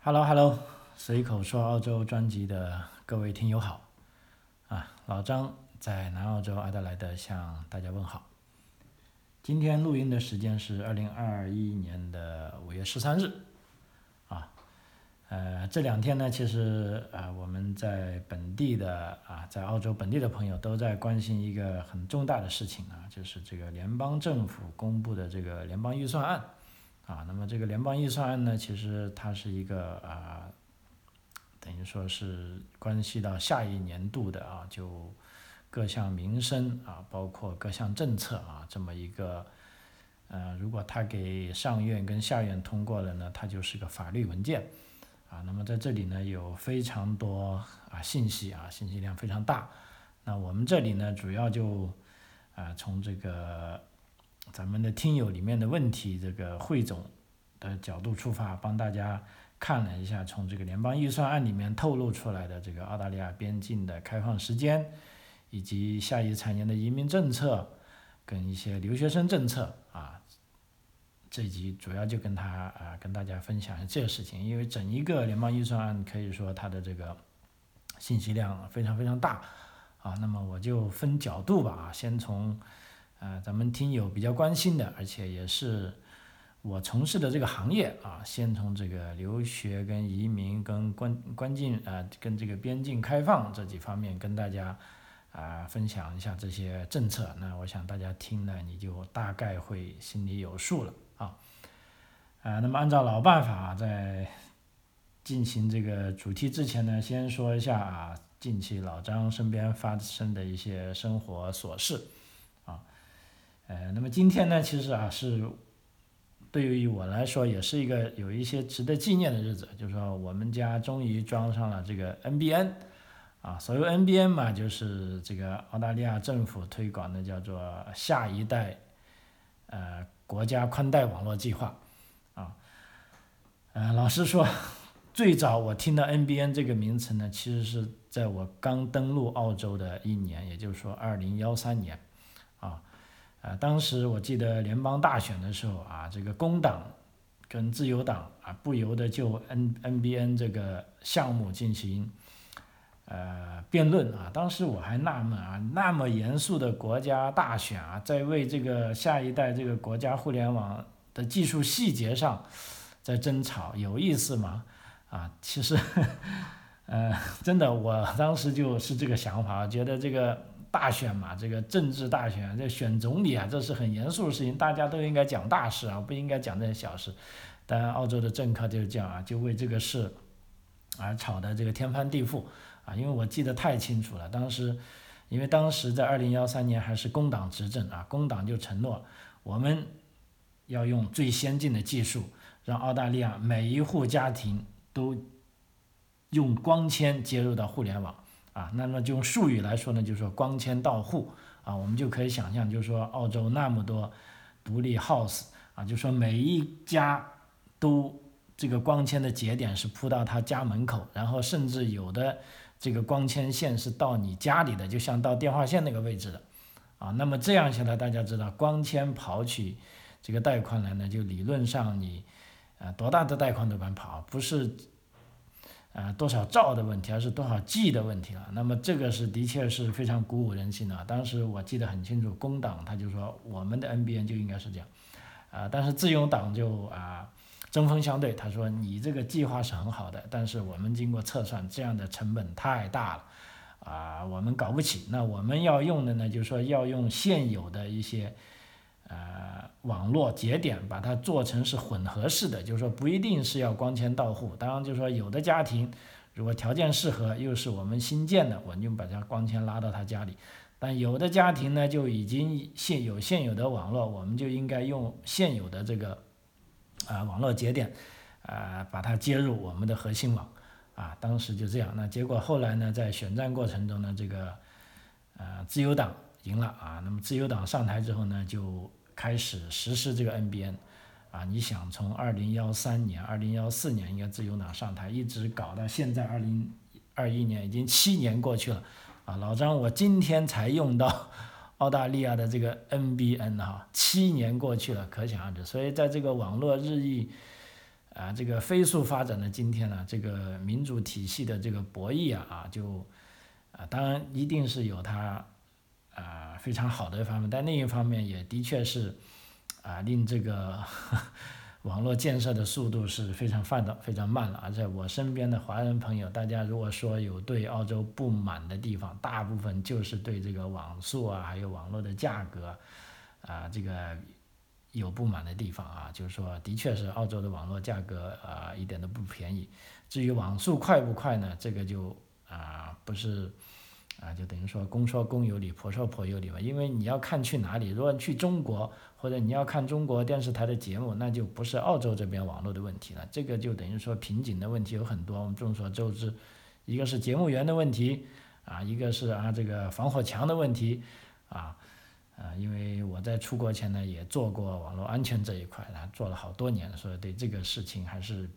Hello， 随口说澳洲专辑的各位听友好，老张在南澳洲阿德莱德向大家问好。今天录音的时间是2021年的5月13日，这两天呢，其实我们在本地的在澳洲本地的朋友都在关心一个很重大的事情就是这个联邦政府公布的这个联邦预算案。那么这个联邦预算案呢，其实它是一个等于说是关系到下一年度的就各项民生包括各项政策这么一个如果它给上院跟下院通过了呢，它就是个法律文件那么在这里呢有非常多信息信息量非常大。那我们这里呢主要就从这个咱们的听友里面的问题这个汇总的角度出发，帮大家看了一下从这个联邦预算案里面透露出来的这个澳大利亚边境的开放时间，以及下一财年的移民政策跟一些留学生政策这一集主要就跟大家分享这个事情。因为整一个联邦预算案可以说它的这个信息量非常非常大那么我就分角度吧先从咱们听友比较关心的，而且也是我从事的这个行业先从这个留学跟移民跟关境跟这个边境开放这几方面跟大家分享一下这些政策。那我想大家听了你就大概会心里有数了那么按照老办法在进行这个主题之前呢，先说一下近期老张身边发生的一些生活琐事。那么今天呢，其实是对于我来说也是一个有一些值得纪念的日子，就是说我们家终于装上了这个 NBN 所谓 NBN 嘛，就是这个澳大利亚政府推广的叫做下一代国家宽带网络计划老实说，最早我听到 NBN 这个名词呢，其实是在我刚登陆澳洲的一年，也就是说2013年当时我记得联邦大选的时候这个工党跟自由党不由得就 NBN 这个项目进行辩论当时我还纳闷那么严肃的国家大选在为这个下一代这个国家互联网的技术细节上在争吵，有意思吗其实真的我当时就是这个想法，觉得这个大选嘛，这个政治大选，这选总理这是很严肃的事情，大家都应该讲大事不应该讲这些小事。但澳洲的政客就是这样就为这个事吵得这个天翻地覆因为我记得太清楚了，因为当时在2013年还是工党执政工党就承诺我们要用最先进的技术，让澳大利亚每一户家庭都用光纤接入到互联网那么就用术语来说呢，就是说光纤到户我们就可以想象，就是说澳洲那么多独立 house 就说每一家都这个光纤的节点是铺到他家门口，然后甚至有的这个光纤线是到你家里的，就像到电话线那个位置的那么这样下来，大家知道光纤跑起这个带宽来呢，就理论上你多大的带宽都敢跑，不是多少兆的问题，还是多少 G 的问题了。那么这个的确是非常鼓舞人心的当时我记得很清楚，工党他就说我们的 NBN 就应该是这样但是自由党就针锋相对，他说你这个计划是很好的，但是我们经过测算，这样的成本太大了我们搞不起。那我们要用的呢，就是说要用现有的一些网络节点把它做成是混合式的，就是说不一定是要光纤到户，当然就是说有的家庭如果条件适合，又是我们新建的，我就把它光纤拉到他家里，但有的家庭呢就已经现有的网络，我们就应该用现有的这个网络节点把它接入我们的核心网当时就这样。那结果后来呢，在选战过程中呢，这个自由党赢了那么自由党上台之后呢，就开始实施这个 NBN 你想从2013年、2014年应该自由党上台，一直搞到现在2021年，已经7年过去了老张我今天才用到澳大利亚的这个 NBN 7年过去了，可想而知。所以在这个网络日益啊，这个飞速发展的今天呢，这个民主体系的这个博弈啊，就啊，当然一定是有它啊非常好的一方面，但另一方面也的确是啊令这个网络建设的速度是非常放的非常慢了。而且我身边的华人朋友，大家如果说有对澳洲不满的地方，大部分就是对这个网速啊，还有网络的价格啊，这个有不满的地方啊，就是说的确是澳洲的网络价格啊一点都不便宜。至于网速快不快呢，这个就啊不是啊，就等于说公说公有理，婆说婆有理吧。因为你要看去哪里，如果你去中国，或者你要看中国电视台的节目，那就不是澳洲这边网络的问题了。这个就等于说瓶颈的问题有很多，我们众所周知，一个是节目源的问题啊，一个是啊这个防火墙的问题啊，因为我在出国前呢也做过网络安全这一块，做了好多年，所以对这个事情还是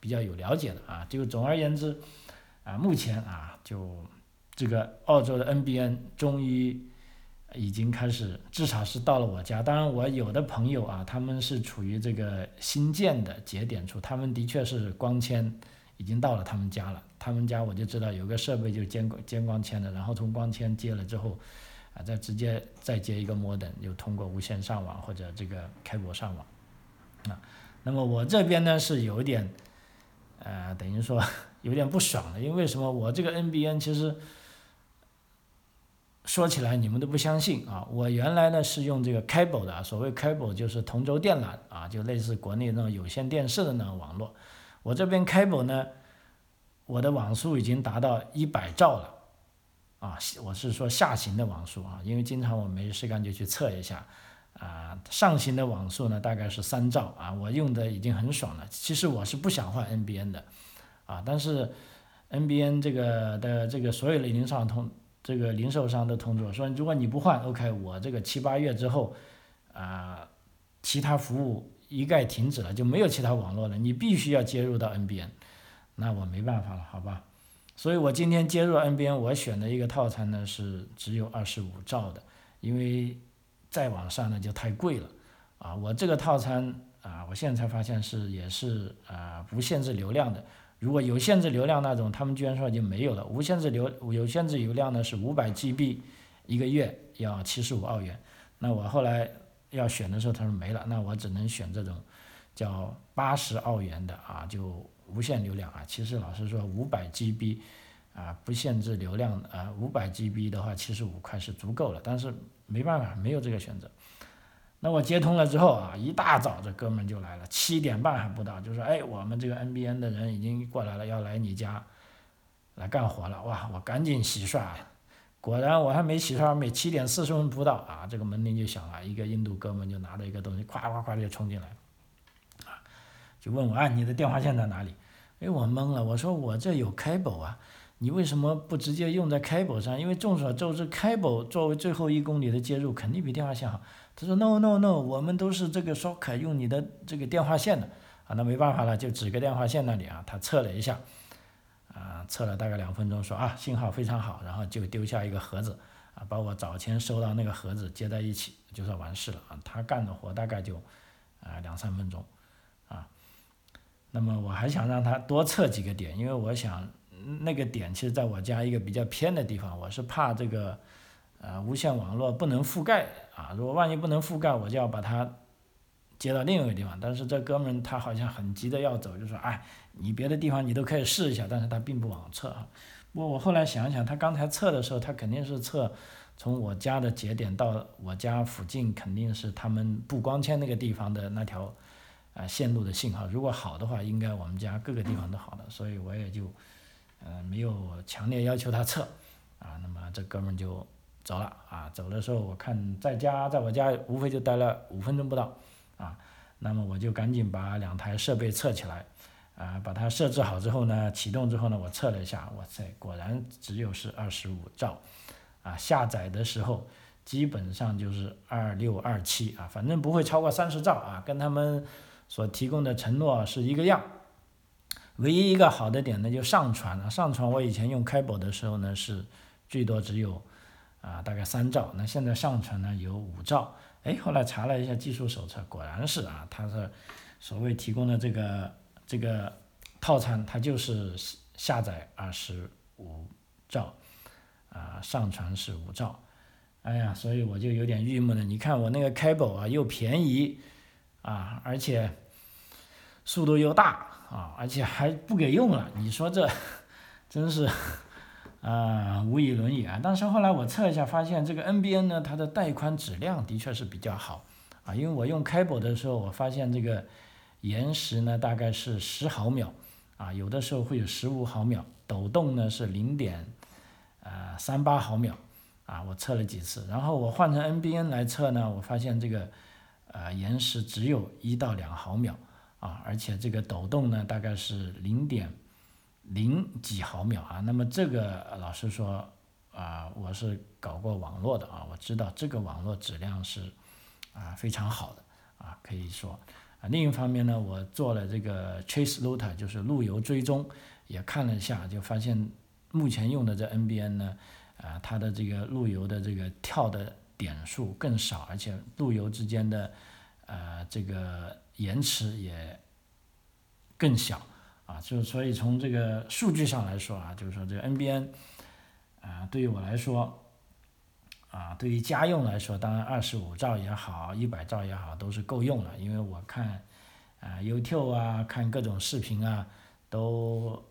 比较有了解的啊。就总而言之啊，目前啊就。这个澳洲的 NBN 终于已经开始，至少是到了我家。当然我有的朋友啊，他们是处于这个新建的节点处，他们的确是光纤已经到了他们家了。他们家我就知道有个设备就接光纤的，然后从光纤接了之后啊，再直接再接一个 Modem， 又通过无线上网或者这个开国上网啊。那么我这边呢是有点等于说有点不爽的，因为为什么我这个 NBN 其实说起来你们都不相信啊！我原来呢是用这个 cable 的，所谓 cable 就是同轴电缆啊，就类似国内那种有线电视的那种网络。我这边 cable 呢，我的网速已经达到100兆了啊！我是说下行的网速啊，因为经常我没事干就去测一下啊。上行的网速呢大概是3兆啊，我用的已经很爽了。其实我是不想换 NBN 的啊，但是 NBN 这个的这个所有的零售商都通知我说，如果你不换 OK， 我这个7、8月之后其他服务一概停止了，就没有其他网络了，你必须要接入到 NBN。 那我没办法了，好吧。所以我今天接入 NBN， 我选的一个套餐呢是只有25兆的，因为再往上呢就太贵了啊。我这个套餐啊，我现在才发现也是不限制流量的。如果有限制流量那种，他们居然说已经没有了。有限制流量呢是500 GB， 一个月要75澳元。那我后来要选的时候，他说没了，那我只能选这种叫80澳元的啊，就无限流量啊。其实老实说，500 GB 啊不限制流量啊，500 GB 的话75块是足够了，但是没办法，没有这个选择。那我接通了之后啊，一大早这哥们就来了，7点半还不到，就说哎，我们这个 NBN 的人已经过来了，要来你家来干活了。哇，我赶紧洗刷，果然我还没洗刷，每7点40分不到啊，这个门铃就响了，一个印度哥们就拿着一个东西，咵咵咵就冲进来，啊，就问我啊，你的电话线在哪里？哎，我懵了，我说我这有 cable 啊，你为什么不直接用在 cable 上？因为众所周知 ，cable 作为最后1公里的接入，肯定比电话线好。他说 no， 我们都是这个 socket 用你的这个电话线的啊。那没办法了，就指个电话线那里啊，他测了一下啊，测了大概2分钟，说啊信号非常好，然后就丢下一个盒子啊，把我早前收到那个盒子接在一起，就算完事了啊。他干的活大概就2、3分钟啊。那么我还想让他多测几个点，因为我想那个点其实在我家一个比较偏的地方，我是怕这个无线网络不能覆盖啊，如果万一不能覆盖，我就要把它接到另一个地方。但是这哥们他好像很急的要走，就说哎，你别的地方你都可以试一下，但是他并不往测啊。不过我后来想想，他刚才测的时候，他肯定是测从我家的节点到我家附近，肯定是他们布光纤那个地方的那条线路的信号。如果好的话，应该我们家各个地方都好的，所以我也就没有强烈要求他测啊。那么这哥们就走了啊，走的时候我看在我家无非就待了5分钟不到啊。那么我就赶紧把2台设备测起来啊，把它设置好之后呢，启动之后呢，我测了一下，哇塞，果然只有是25兆啊，下载的时候基本上就是26、27啊，反正不会超过30兆啊，跟他们所提供的承诺是一个样。唯一一个好的点呢，就上传了。上传我以前用 cable 的时候呢，是最多只有大概3兆，那现在上传呢有5兆，哎，后来查了一下技术手册，果然是啊，它是所谓提供的这个这个套餐它就是下载25兆啊，上传是5兆。哎呀，所以我就有点郁闷了。你看我那个 cable 啊，又便宜啊，而且速度又大啊，而且还不给用了。你说这真是无以伦也啊！但是后来我测一下，发现这个 NBN 呢，它的带宽质量的确是比较好啊。因为我用 cable 的时候，我发现这个延时呢大概是10毫秒啊，有的时候会有15毫秒，抖动呢是0.38毫秒。啊，我测了几次，然后我换成 NBN 来测呢，我发现这个延时只有1到2毫秒啊，而且这个抖动呢大概是0.0几毫秒啊。那么这个老实说啊，我是搞过网络的啊，我知道这个网络质量是非常好的啊，可以说啊。另一方面呢，我做了这个 Trace Router， 就是路由追踪，也看了一下，就发现目前用的这 NBN 呢。啊，它的这个路由的这个跳的点数更少，而且路由之间的这个延迟也更小啊，就所以从这个数据上来说啊，就是说这个 NBN 啊，对于我来说啊，对于家用来说，当然25兆也好，100兆也好，都是够用了，因为我看YouTube 啊，看各种视频啊，都。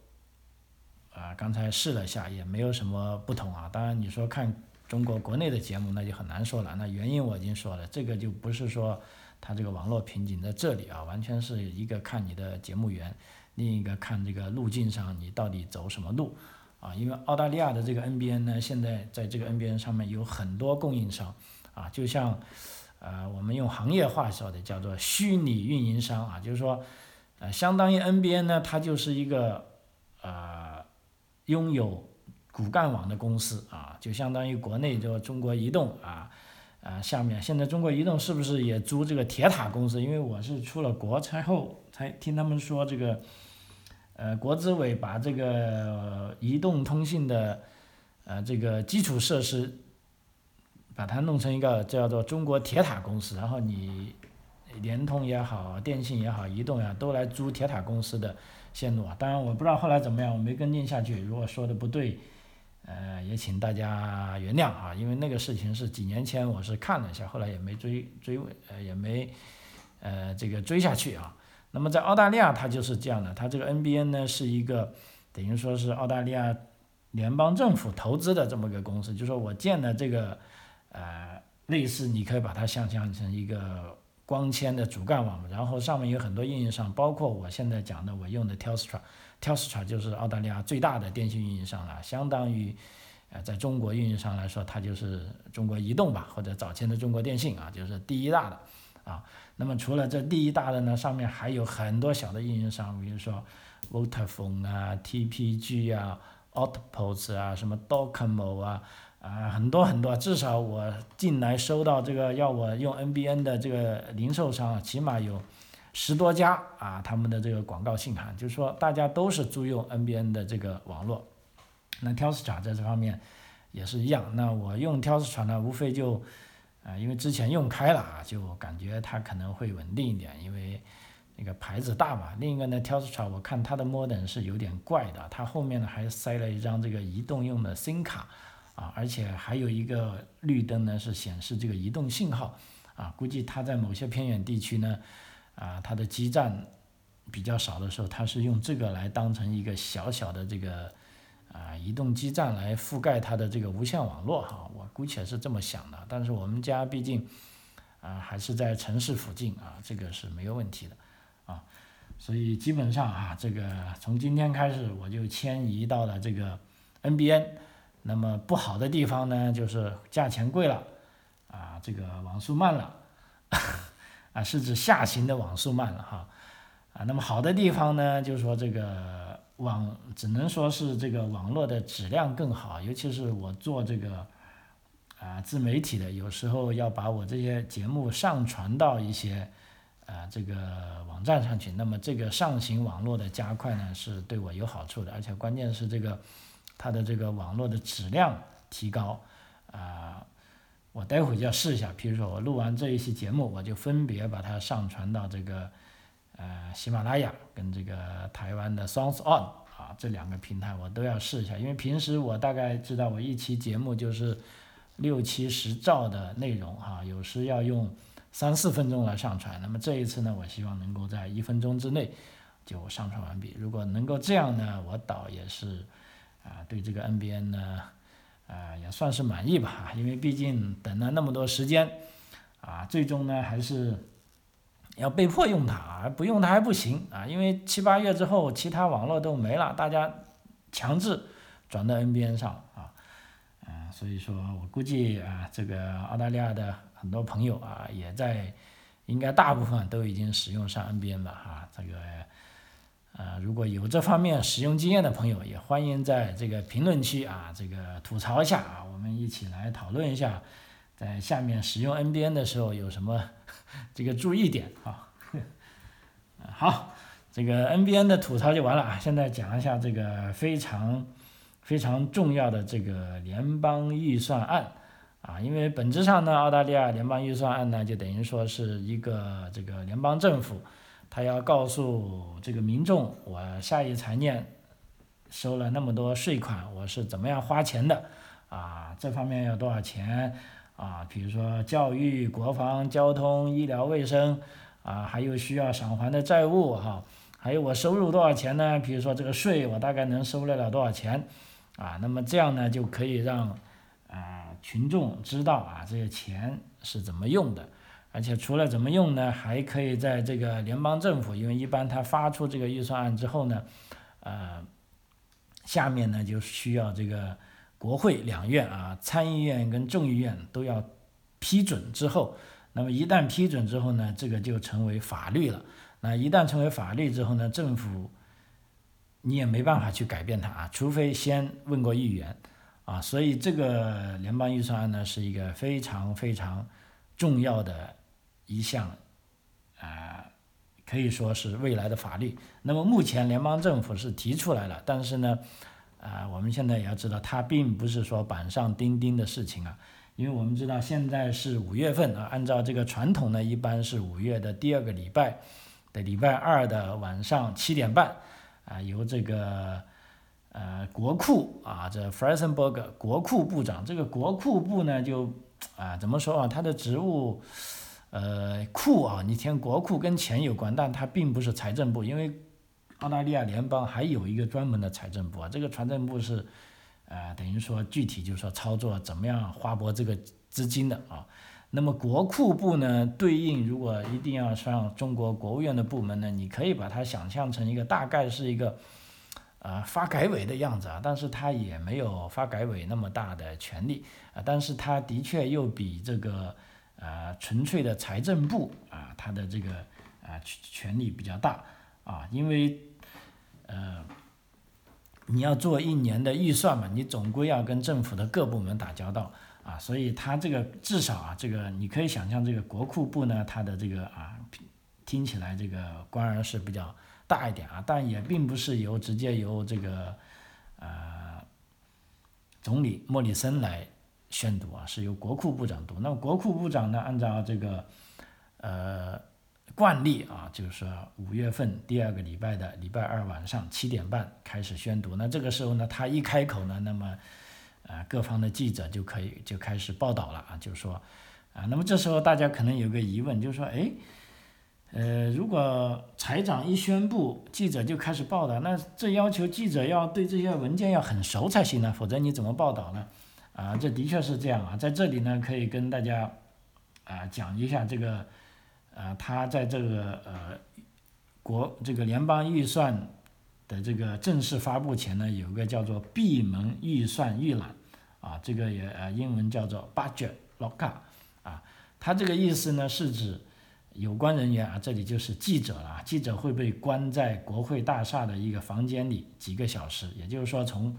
刚才试了一下，也没有什么不同啊。当然，你说看中国国内的节目，那就很难说了。那原因我已经说了，这个就不是说它这个网络瓶颈在这里啊，完全是一个看你的节目源，另一个看这个路径上你到底走什么路啊。因为澳大利亚的这个 NBN 呢，现在在这个 NBN 上面有很多供应商啊，就像我们用行业话说的叫做虚拟运营商啊，就是说相当于 NBN 呢，它就是一个拥有骨干网的公司啊，就相当于国内就中国移动下面现在中国移动是不是也租这个铁塔公司？因为我是出了国才后才听他们说这个，国资委把这个移动通信的这个基础设施，把它弄成一个叫做中国铁塔公司，然后你联通也好，电信也好，移动呀都来租铁塔公司的。线路啊，当然我不知道后来怎么样，我没跟进下去。如果说的不对，也请大家原谅啊，因为那个事情是几年前我是看了一下，后来也没追下去啊。那么在澳大利亚它就是这样的，它这个 NBN 呢是一个等于说是澳大利亚联邦政府投资的这么个公司，就说我建了这个类似你可以把它想象成一个。光纤的主干网，然后上面有很多运营商，包括我现在讲的我用的 Telstra 就是澳大利亚最大的电信运营商了，相当于在中国运营商来说，它就是中国移动吧，或者早前的中国电信啊，就是第一大的啊。那么除了这第一大的呢，上面还有很多小的运营商，比如说 Vodafone 啊、TPG 啊、Altelos 啊、什么 Docomo 啊，很多很多，至少我近来收到这个要我用 NBN 的这个零售商，起码有10多家啊，他们的这个广告信函，就是说大家都是租用 NBN 的这个网络。那 Telstra 在这方面也是一样。那我用 Telstra 呢，无非就因为之前用开了啊，就感觉它可能会稳定一点，因为那个牌子大嘛。另一个呢 ，Telstra 我看它的 Modem 是有点怪的，它后面呢还塞了一张这个移动用的 SIM 卡。啊，而且还有一个绿灯呢，是显示这个移动信号啊。估计它在某些偏远地区呢，它的基站比较少的时候，它是用这个来当成一个小小的这个移动基站来覆盖它的这个无线网络哈。我姑且是这么想的，但是我们家毕竟还是在城市附近啊，这个是没有问题的啊。所以基本上这个从今天开始我就迁移到了这个 NBN。那么不好的地方呢，就是价钱贵了，这个网速慢了，是指下行的网速慢了哈，那么好的地方呢，就是说这个只能说是这个网络的质量更好，尤其是我做这个自媒体的，有时候要把我这些节目上传到一些这个网站上去，那么这个上行网络的加快呢，是对我有好处的，而且关键是这个。它的这个网络的质量提高我待会就要试一下，比如说我录完这一期节目，我就分别把它上传到这个喜马拉雅跟这个台湾的 Songs On 啊，这两个平台我都要试一下，因为平时我大概知道我一期节目就是6、7、10兆的内容啊，有时要用3、4分钟来上传，那么这一次呢，我希望能够在1分钟之内就上传完毕。如果能够这样呢，我倒也是对这个 NBN 呢也算是满意吧，因为毕竟等了那么多时间最终呢还是要被迫用它不用它还不行因为7、8月之后其他网络都没了，大家强制转到 NBN 上所以说我估计这个澳大利亚的很多朋友也在，应该大部分都已经使用上 NBN 了这个如果有这方面使用经验的朋友，也欢迎在这个评论区这个吐槽一下我们一起来讨论一下，在下面使用 NBN 的时候有什么这个注意点好，这个 NBN 的吐槽就完了现在讲一下这个非常非常重要的这个联邦预算案因为本质上呢，澳大利亚联邦预算案呢，就等于说是一个这个联邦政府，他要告诉这个民众，我下一财年收了那么多税款，我是怎么样花钱的这方面要多少钱比如说教育、国防、交通、医疗卫生还有需要偿还的债务还有我收入多少钱呢？比如说这个税我大概能收得了多少钱那么这样呢就可以让群众知道这些钱是怎么用的，而且除了怎么用呢，还可以在这个联邦政府，因为一般他发出这个预算案之后呢，下面呢就需要这个国会两院参议院跟众议院都要批准之后，那么一旦批准之后呢，这个就成为法律了。那一旦成为法律之后呢，政府你也没办法去改变它除非先问过议员。所以这个联邦预算案呢是一个非常非常重要的一项可以说是未来的法律。那么目前联邦政府是提出来了，但是呢我们现在也要知道它并不是说板上钉钉的事情因为我们知道现在是5月份按照这个传统呢，一般是5月的第2个礼拜的礼拜2的晚上7点半由这个国库这 Freisenberg 国库部长，这个国库部呢就怎么说他的职务库你听国库跟钱有关，但他并不是财政部，因为澳大利亚联邦还有一个专门的财政部这个财政部是等于说具体就是说操作怎么样花博这个资金的那么国库部呢对应如果一定要上中国国务院的部门呢，你可以把它想象成一个大概是一个发改委的样子但是他也没有发改委那么大的权力但是他的确又比这个纯粹的财政部他的这个权力比较大因为你要做一年的预算嘛，你总归要跟政府的各部门打交道所以他这个至少这个你可以想象这个国库部呢，他的这个听起来这个官儿是比较大一点但也并不是直接由这个总理莫里森来宣读是由国库部长读。那么国库部长呢，按照这个惯例就是说5月份第2个礼拜的礼拜2晚上7点半开始宣读。那这个时候呢，他一开口呢，那么各方的记者就开始报道了就说那么这时候大家可能有个疑问，就是说如果财长一宣布，记者就开始报道，那这要求记者要对这些文件要很熟才行否则你怎么报道呢？这的确是这样在这里呢，可以跟大家讲一下这个他在这个这个联邦预算的这个正式发布前呢，有个叫做闭门预算预览这个也英文叫做 budget lock up 它这个意思呢是指有关人员这里就是记者了记者会被关在国会大厦的一个房间里几个小时，也就是说从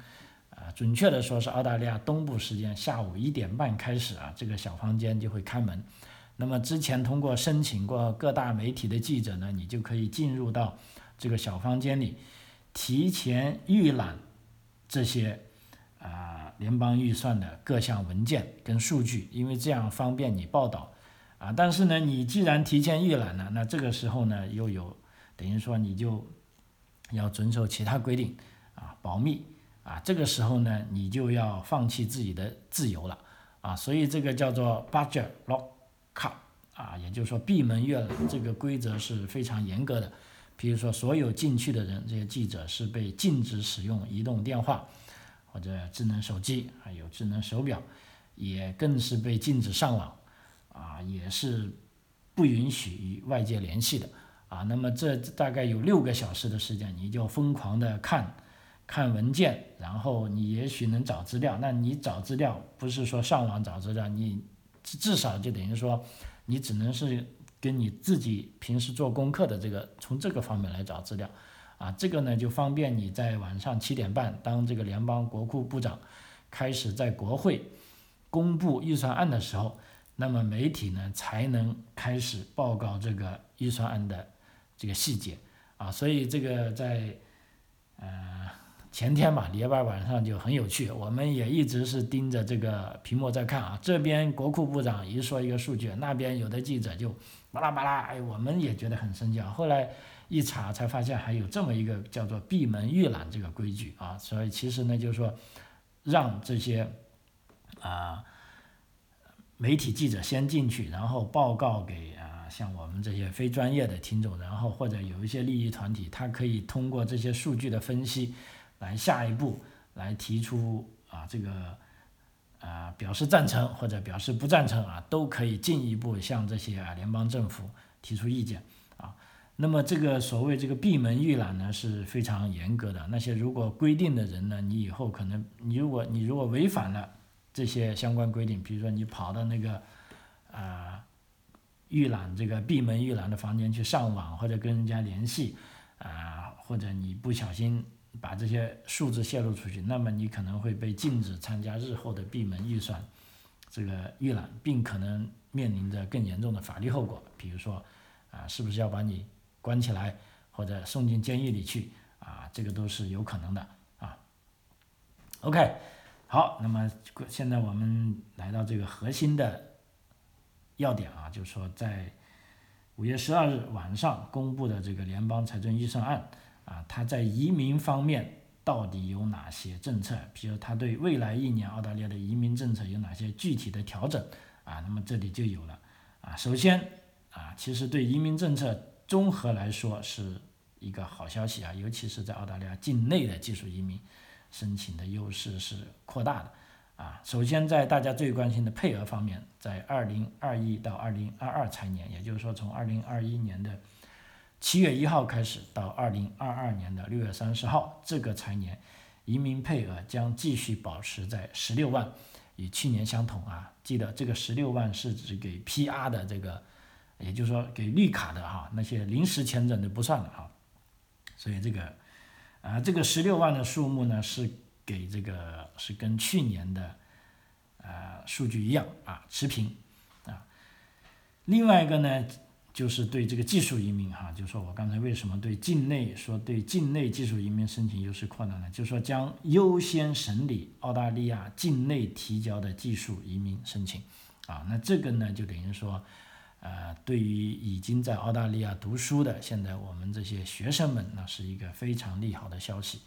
准确的说是澳大利亚东部时间下午1点半开始这个小房间就会开门。那么之前通过申请过各大媒体的记者呢，你就可以进入到这个小房间里提前预览这些联邦预算的各项文件跟数据，因为这样方便你报道但是呢，你既然提前预览了，那这个时候呢，又有等于说你就要遵守其他规定啊，保密啊，这个时候呢你就要放弃自己的自由了啊，所以这个叫做 budget lock up 啊，也就是说闭门阅览这个规则是非常严格的。比如说所有进去的人，这些记者是被禁止使用移动电话或者智能手机，还有智能手表，也更是被禁止上网啊，也是不允许与外界联系的啊。那么这大概有6个小时的时间，你就疯狂的看文件，然后你也许能找资料，那你找资料不是说上网找资料，你至少就等于说你只能是跟你自己平时做功课的这个从这个方面来找资料啊，这个呢就方便你在晚上7点半，当这个联邦国库部长开始在国会公布预算案的时候，那么媒体呢才能开始报告这个预算案的这个细节啊。所以这个在前天吧，礼拜晚上就很有趣，我们也一直是盯着这个屏幕在看啊，这边国库部长一说一个数据，那边有的记者就巴拉巴拉，哎，我们也觉得很生气啊。后来一查才发现还有这么一个叫做闭门阅览这个规矩啊，所以其实呢就是说让这些媒体记者先进去，然后报告给像我们这些非专业的听众，然后或者有一些利益团体，他可以通过这些数据的分析来下一步来提出这个表示赞成或者表示不赞成啊，都可以进一步向这些联邦政府提出意见啊。那么这个所谓这个闭门阅览呢是非常严格的，那些如果规定的人呢，你以后可能你如果违反了这些相关规定，比如说你跑到那个阅览这个闭门阅览的房间去上网或者跟人家联系或者你不小心把这些数字泄露出去，那么你可能会被禁止参加日后的闭门预算这个预览，并可能面临着更严重的法律后果，比如说是不是要把你关起来或者送进监狱里去这个都是有可能的OK， 好，那么现在我们来到这个核心的要点就是说在5月12日晚上公布的这个联邦财政预算案它在移民方面到底有哪些政策？比如它对未来1年澳大利亚的移民政策有哪些具体的调整那么这里就有了首先其实对移民政策综合来说是一个好消息尤其是在澳大利亚境内的技术移民申请的优势是扩大的首先在大家最关心的配额方面，在2021到2022财年，也就是说从2021年的7月1号开始到2022年的6月30号，这个财年移民配额将继续保持在16万，与去年相同记得这个16万是指给 PR 的这个，也就是说给绿卡的那些临时签证都不算了所以这个这个16万的数目呢是给这个是跟去年的数据一样持平另外一个呢就是对这个技术移民就说我刚才为什么对境内技术移民申请优势扩大呢，就是说将优先审理澳大利亚境内提交的技术移民申请那这个呢就等于说对于已经在澳大利亚读书的现在我们这些学生们，那是一个非常利好的消息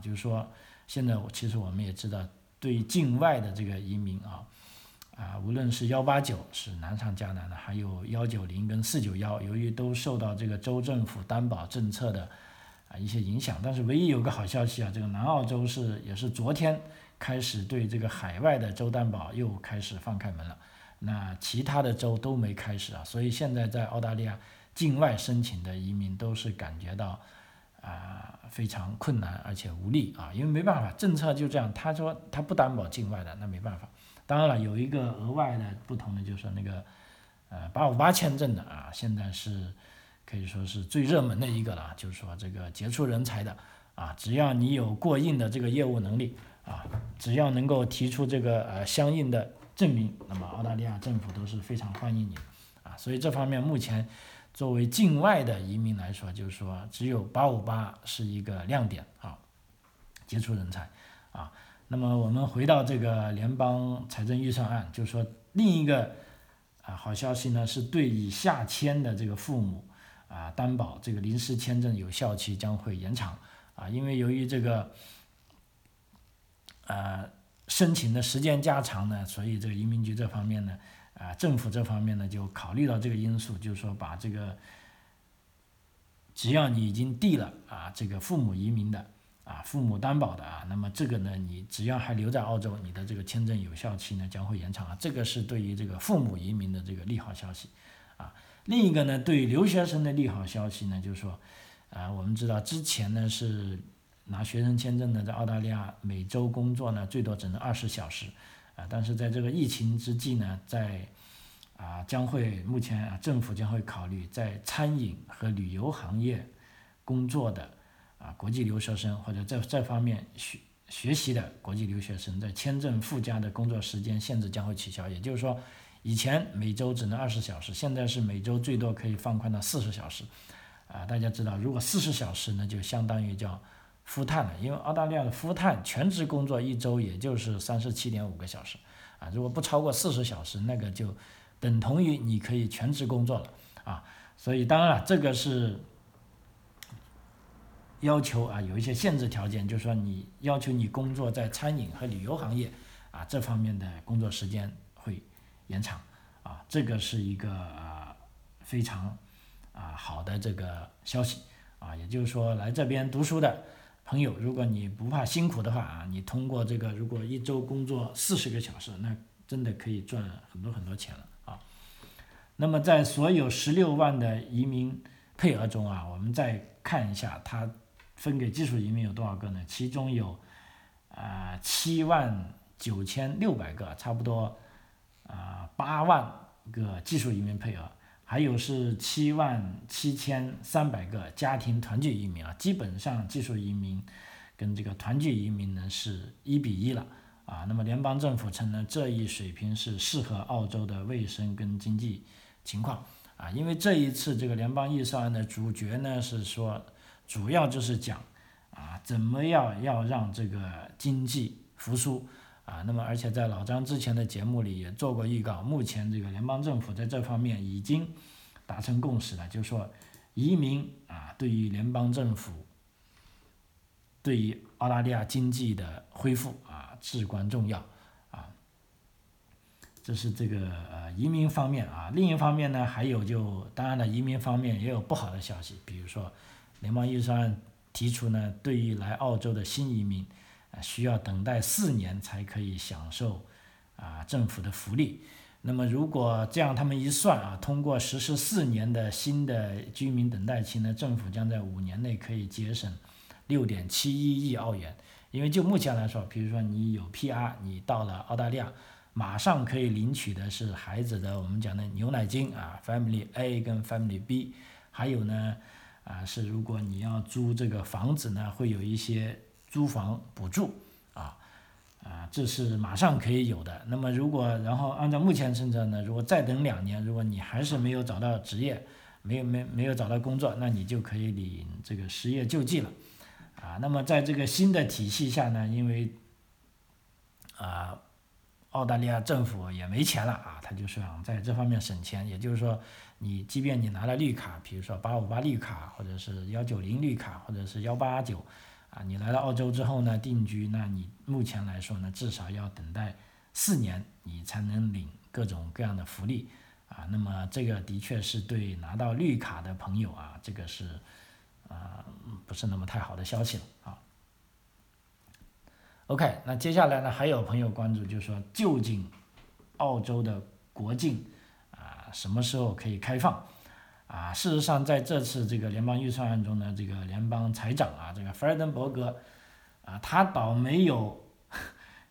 就是说现在其实我们也知道对境外的这个移民无论是189是难上加难的，还有190跟491，由于都受到这个州政府担保政策的一些影响，但是唯一有个好消息这个南澳州也是昨天开始对这个海外的州担保又开始放开门了，那其他的州都没开始所以现在在澳大利亚境外申请的移民都是感觉到非常困难而且无力因为没办法，政策就这样，他说他不担保境外的，那没办法。当然了，有一个额外的不同的就是那个858签证的现在是可以说是最热门的一个了，就是说这个杰出人才的只要你有过硬的这个业务能力只要能够提出这个相应的证明，那么澳大利亚政府都是非常欢迎你所以这方面目前作为境外的移民来说，就是说只有858是一个亮点杰出人才那么我们回到这个联邦财政预算案，就是说另一个好消息呢是对以下迁的这个父母担保这个临时签证有效期将会延长啊，因为由于这个申请的时间加长呢，所以这个移民局这方面呢，政府这方面呢就考虑到这个因素，就是说把这个只要你已经递了这个父母移民的父母担保的那么这个呢你只要还留在澳洲，你的这个签证有效期呢将会延长这个是对于这个父母移民的这个利好消息另一个呢对于留学生的利好消息呢就是说我们知道之前呢是拿学生签证呢在澳大利亚每周工作呢最多只能20小时但是在这个疫情之际呢在将会目前政府将会考虑在餐饮和旅游行业工作的国际留学生或者在这方面学习的国际留学生在签证附加的工作时间限制将会取消，也就是说以前每周只能20小时，现在是每周最多可以放宽到40小时大家知道如果40小时呢就相当于叫full time了，因为澳大利亚的full time全职工作一周也就是37.5个小时如果不超过40小时，那个就等同于你可以全职工作了所以当然了，这个是要求有一些限制条件，就是说你要求你工作在餐饮和旅游行业这方面的工作时间会延长这个是一个非常好的这个消息也就是说来这边读书的朋友，如果你不怕辛苦的话你通过这个如果一周工作40个小时，那真的可以赚很多很多钱了那么在所有16万的移民配额中我们再看一下它分给技术移民有多少个呢？其中有79600个，差不多8万个技术移民配额，还有是77300个家庭团聚移民基本上技术移民跟这个团聚移民呢是1比1了那么联邦政府称呢这一水平是适合澳洲的卫生跟经济情况因为这一次这个联邦预算案的主角呢是说主要就是讲怎么样要让这个经济复苏那么而且在老张之前的节目里也做过预告，目前这个联邦政府在这方面已经达成共识了，就是说移民对于联邦政府对于澳大利亚经济的恢复至关重要这是这个移民方面另一方面呢还有就当然了移民方面也有不好的消息，比如说联邦预算案提出呢对于来澳洲的新移民需要等待4年才可以享受政府的福利，那么如果这样他们一算通过实施4年的新的居民等待期呢，政府将在5年内可以节省6.71亿澳元，因为就目前来说，比如说你有 PR 你到了澳大利亚马上可以领取的是孩子的我们讲的牛奶金Family A 跟 Family B， 还有呢是如果你要租这个房子呢会有一些租房补助这是马上可以有的。那么如果然后按照目前政策呢，如果再等2年，如果你还是没有找到职业没有找到工作，那你就可以领这个失业救济了那么在这个新的体系下呢，因为澳大利亚政府也没钱了他就想在这方面省钱，也就是说你即便你拿了绿卡，比如说858绿卡或者是190绿卡或者是189你来到澳洲之后呢定居，那你目前来说呢至少要等待4年你才能领各种各样的福利那么这个的确是对拿到绿卡的朋友这个是不是那么太好的消息了OK， 那接下来呢还有朋友关注，就是说究竟澳洲的国境什么时候可以开放事实上在这次这个联邦预算案中呢，这个联邦财长这个弗莱登伯格他倒没有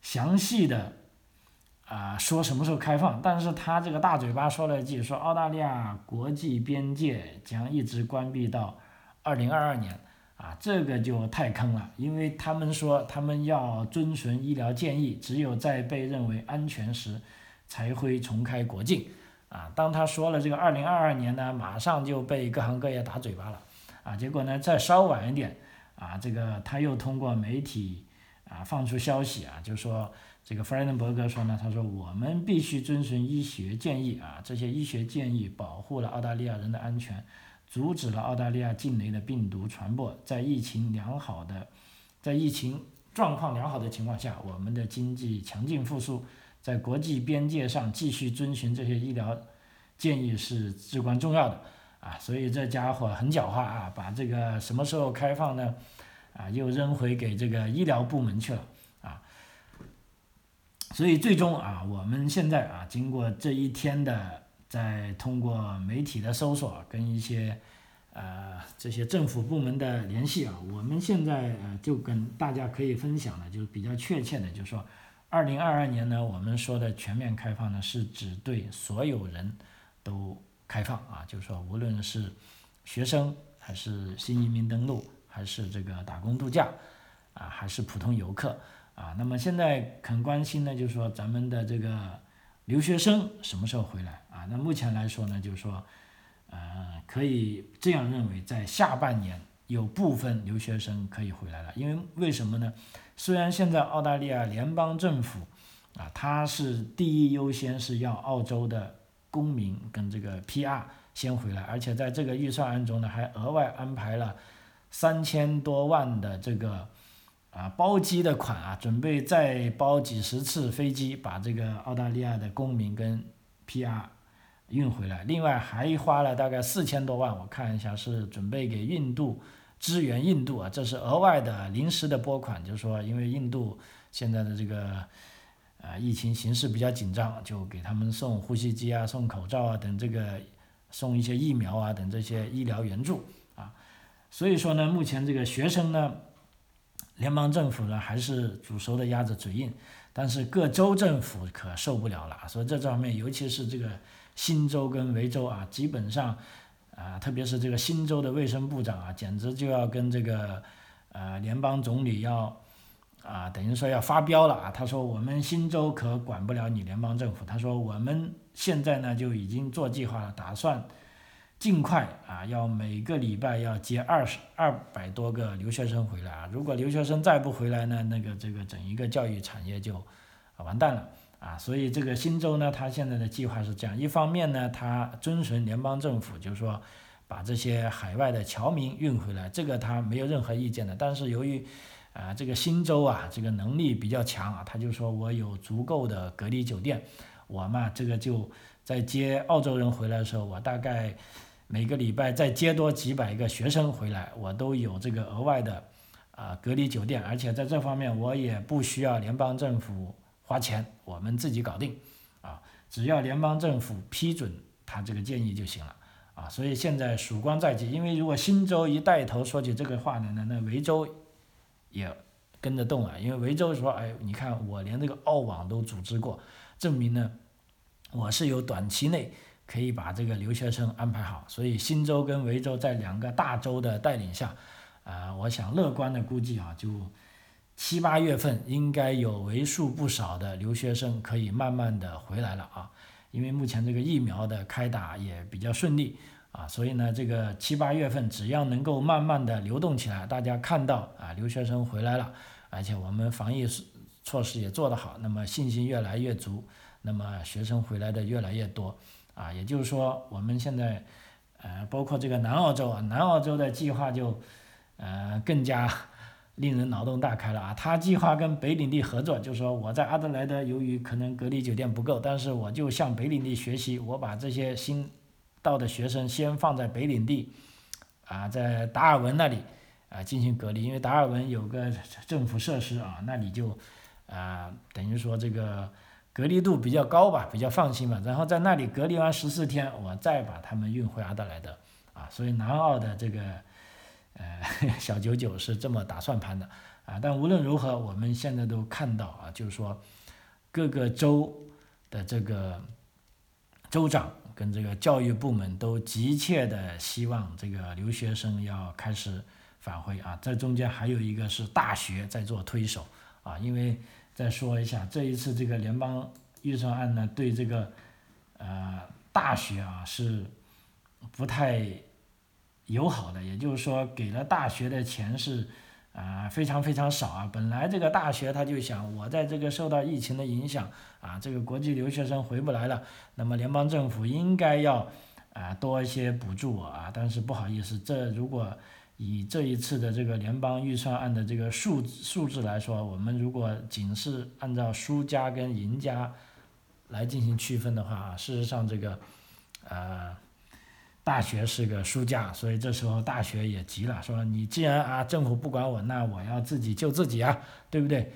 详细的说什么时候开放，但是他这个大嘴巴说了一句，说澳大利亚国际边界将一直关闭到2022年这个就太坑了，因为他们说他们要遵循医疗建议，只有在被认为安全时才会重开国境当他说了这个2022年呢，马上就被各行各业打嘴巴了结果呢再稍晚一点这个他又通过媒体放出消息就说这个弗莱登伯格说呢，他说我们必须遵循医学建议这些医学建议保护了澳大利亚人的安全，阻止了澳大利亚境内的病毒传播。在疫情状况良好的情况下，我们的经济强劲复苏，在国际边界上继续遵循这些医疗建议是至关重要的啊！所以这家伙很狡猾啊，把这个什么时候开放呢？啊，又扔回给这个医疗部门去了啊！所以最终啊，我们现在啊，经过这一天的，再通过媒体的搜索跟一些这些政府部门的联系啊，我们现在就跟大家可以分享的，就是比较确切的，就是说，2022年呢，我们说的全面开放呢，是指对所有人都开放啊，就是说，无论是学生还是新移民登陆，还是这个打工度假啊，还是普通游客啊。那么现在很关心呢，就是说咱们的这个留学生什么时候回来啊？那目前来说呢，就是说，可以这样认为，在下半年有部分留学生可以回来了。因为什么呢？虽然现在澳大利亚联邦政府啊，它是第一优先是要澳洲的公民跟这个 PR 先回来，而且在这个预算案中呢，还额外安排了3000多万的这个包机的款啊，准备再包几十次飞机把这个澳大利亚的公民跟 PR 运回来。另外还花了大概4000多万，我看一下是准备给印度支援印度啊，这是额外的临时的拨款，就是说因为印度现在的这个疫情形势比较紧张，就给他们送呼吸机啊、送口罩啊等这个送一些疫苗啊等这些医疗援助啊。所以说呢，目前这个学生呢，联邦政府呢还是煮熟的鸭子嘴硬，但是各州政府可受不了了。所以这方面，尤其是这个新州跟维州啊，基本上特别是这个新州的卫生部长啊，简直就要跟这个联邦总理要等于说要发飙了啊。他说我们新州可管不了你联邦政府，他说我们现在呢就已经做计划了，打算尽快啊，要每个礼拜要接200多个留学生回来啊！如果留学生再不回来呢，那个这个整一个教育产业就完蛋了啊！所以这个新州呢，它现在的计划是这样：一方面呢，它遵循联邦政府，就是说把这些海外的侨民运回来，这个他没有任何意见的。但是由于这个新州啊，这个能力比较强啊，他就说我有足够的隔离酒店，我嘛这个就在接澳洲人回来的时候，我大概每个礼拜再接多几百个学生回来，我都有这个额外的隔离酒店，而且在这方面我也不需要联邦政府花钱，我们自己搞定啊，只要联邦政府批准他这个建议就行了啊。所以现在曙光在即，因为如果新州一带头说起这个话呢，那维州也跟着动了，因为维州说，哎，你看我连这个澳网都组织过，证明呢我是有短期内可以把这个留学生安排好。所以新州跟维州在两个大州的带领下，我想乐观的估计啊，就7、8月份应该有为数不少的留学生可以慢慢的回来了啊。因为目前这个疫苗的开打也比较顺利啊，所以呢，这个7、8月份只要能够慢慢的流动起来，大家看到啊留学生回来了，而且我们防疫措施也做得好，那么信心越来越足，那么学生回来的越来越多。啊，也就是说，我们现在，包括这个南澳洲啊，南澳洲的计划就，更加令人脑洞大开了啊。他计划跟北领地合作，就是说我在阿德莱德，由于可能隔离酒店不够，但是我就向北领地学习，我把这些新到的学生先放在北领地，啊，在达尔文那里进行隔离，因为达尔文有个政府设施啊，那里就，等于说这个隔离度比较高吧，比较放心吧，然后在那里隔离完14天，我再把他们运回阿德莱德啊。所以南澳的这个小九九是这么打算盘的啊。但无论如何，我们现在都看到啊，就是说各个州的这个州长跟这个教育部门都急切的希望这个留学生要开始返回啊。这中间还有一个是大学在做推手啊，因为再说一下，这一次这个联邦预算案呢，对这个大学啊是不太友好的，也就是说给了大学的钱是非常非常少啊。本来这个大学他就想，我在这个受到疫情的影响啊，这个国际留学生回不来了，那么联邦政府应该要多一些补助啊，但是不好意思，这如果以这一次的这个联邦预算案的这个数字来说，我们如果仅是按照输家跟赢家来进行区分的话，啊，事实上这个大学是个输家，所以这时候大学也急了，说你既然啊政府不管我，那我要自己救自己啊，对不对？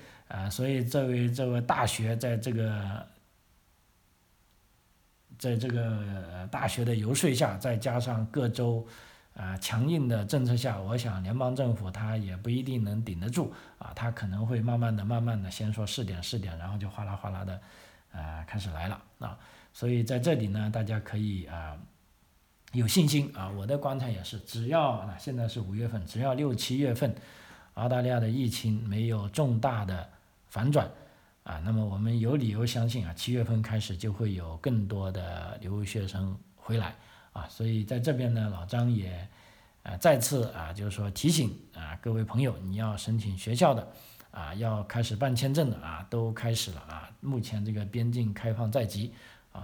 所以这位大学在这个大学的游说下，再加上各州强硬的政策下，我想联邦政府它也不一定能顶得住啊，它可能会慢慢的先说试点，然后就哗啦的开始来了啊。所以在这里呢，大家可以有信心啊！我的观察也是，只要现在是5月份，只要6、7月份，澳大利亚的疫情没有重大的反转啊，那么我们有理由相信啊，7月份开始就会有更多的留学生回来啊。所以在这边呢，老张也再次就是说提醒各位朋友，你要申请学校的要开始办签证的都开始了目前这个边境开放在即。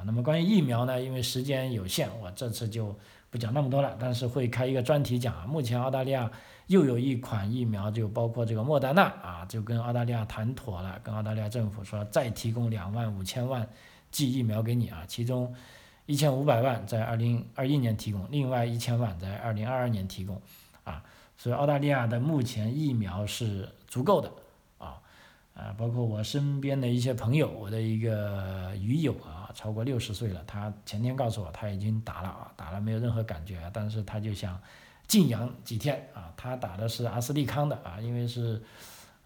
那么关于疫苗呢，因为时间有限，我这次就不讲那么多了，但是会开一个专题讲目前澳大利亚又有一款疫苗，就包括这个莫德纳就跟澳大利亚谈妥了，跟澳大利亚政府说再提供25000万剂疫苗给你其中1500万在2021年提供，另外1000万在2022年提供所以澳大利亚的目前疫苗是足够的。包括我身边的一些朋友，我的一个鱼友超过60岁了，他前天告诉我他已经打了没有任何感觉，但是他就想静养几天他打的是阿斯利康的因为是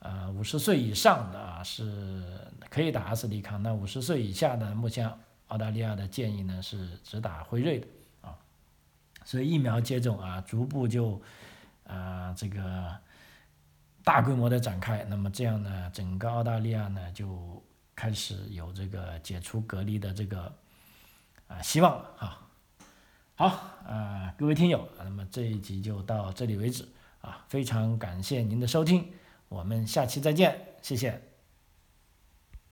50岁以上的是可以打阿斯利康，那50岁以下的目前澳大利亚的建议呢是只打辉瑞的所以疫苗接种逐步就这个大规模的展开，那么这样呢，整个澳大利亚呢就开始有这个解除隔离的这个希望了好，各位听友，那么这一集就到这里为止非常感谢您的收听，我们下期再见，谢谢。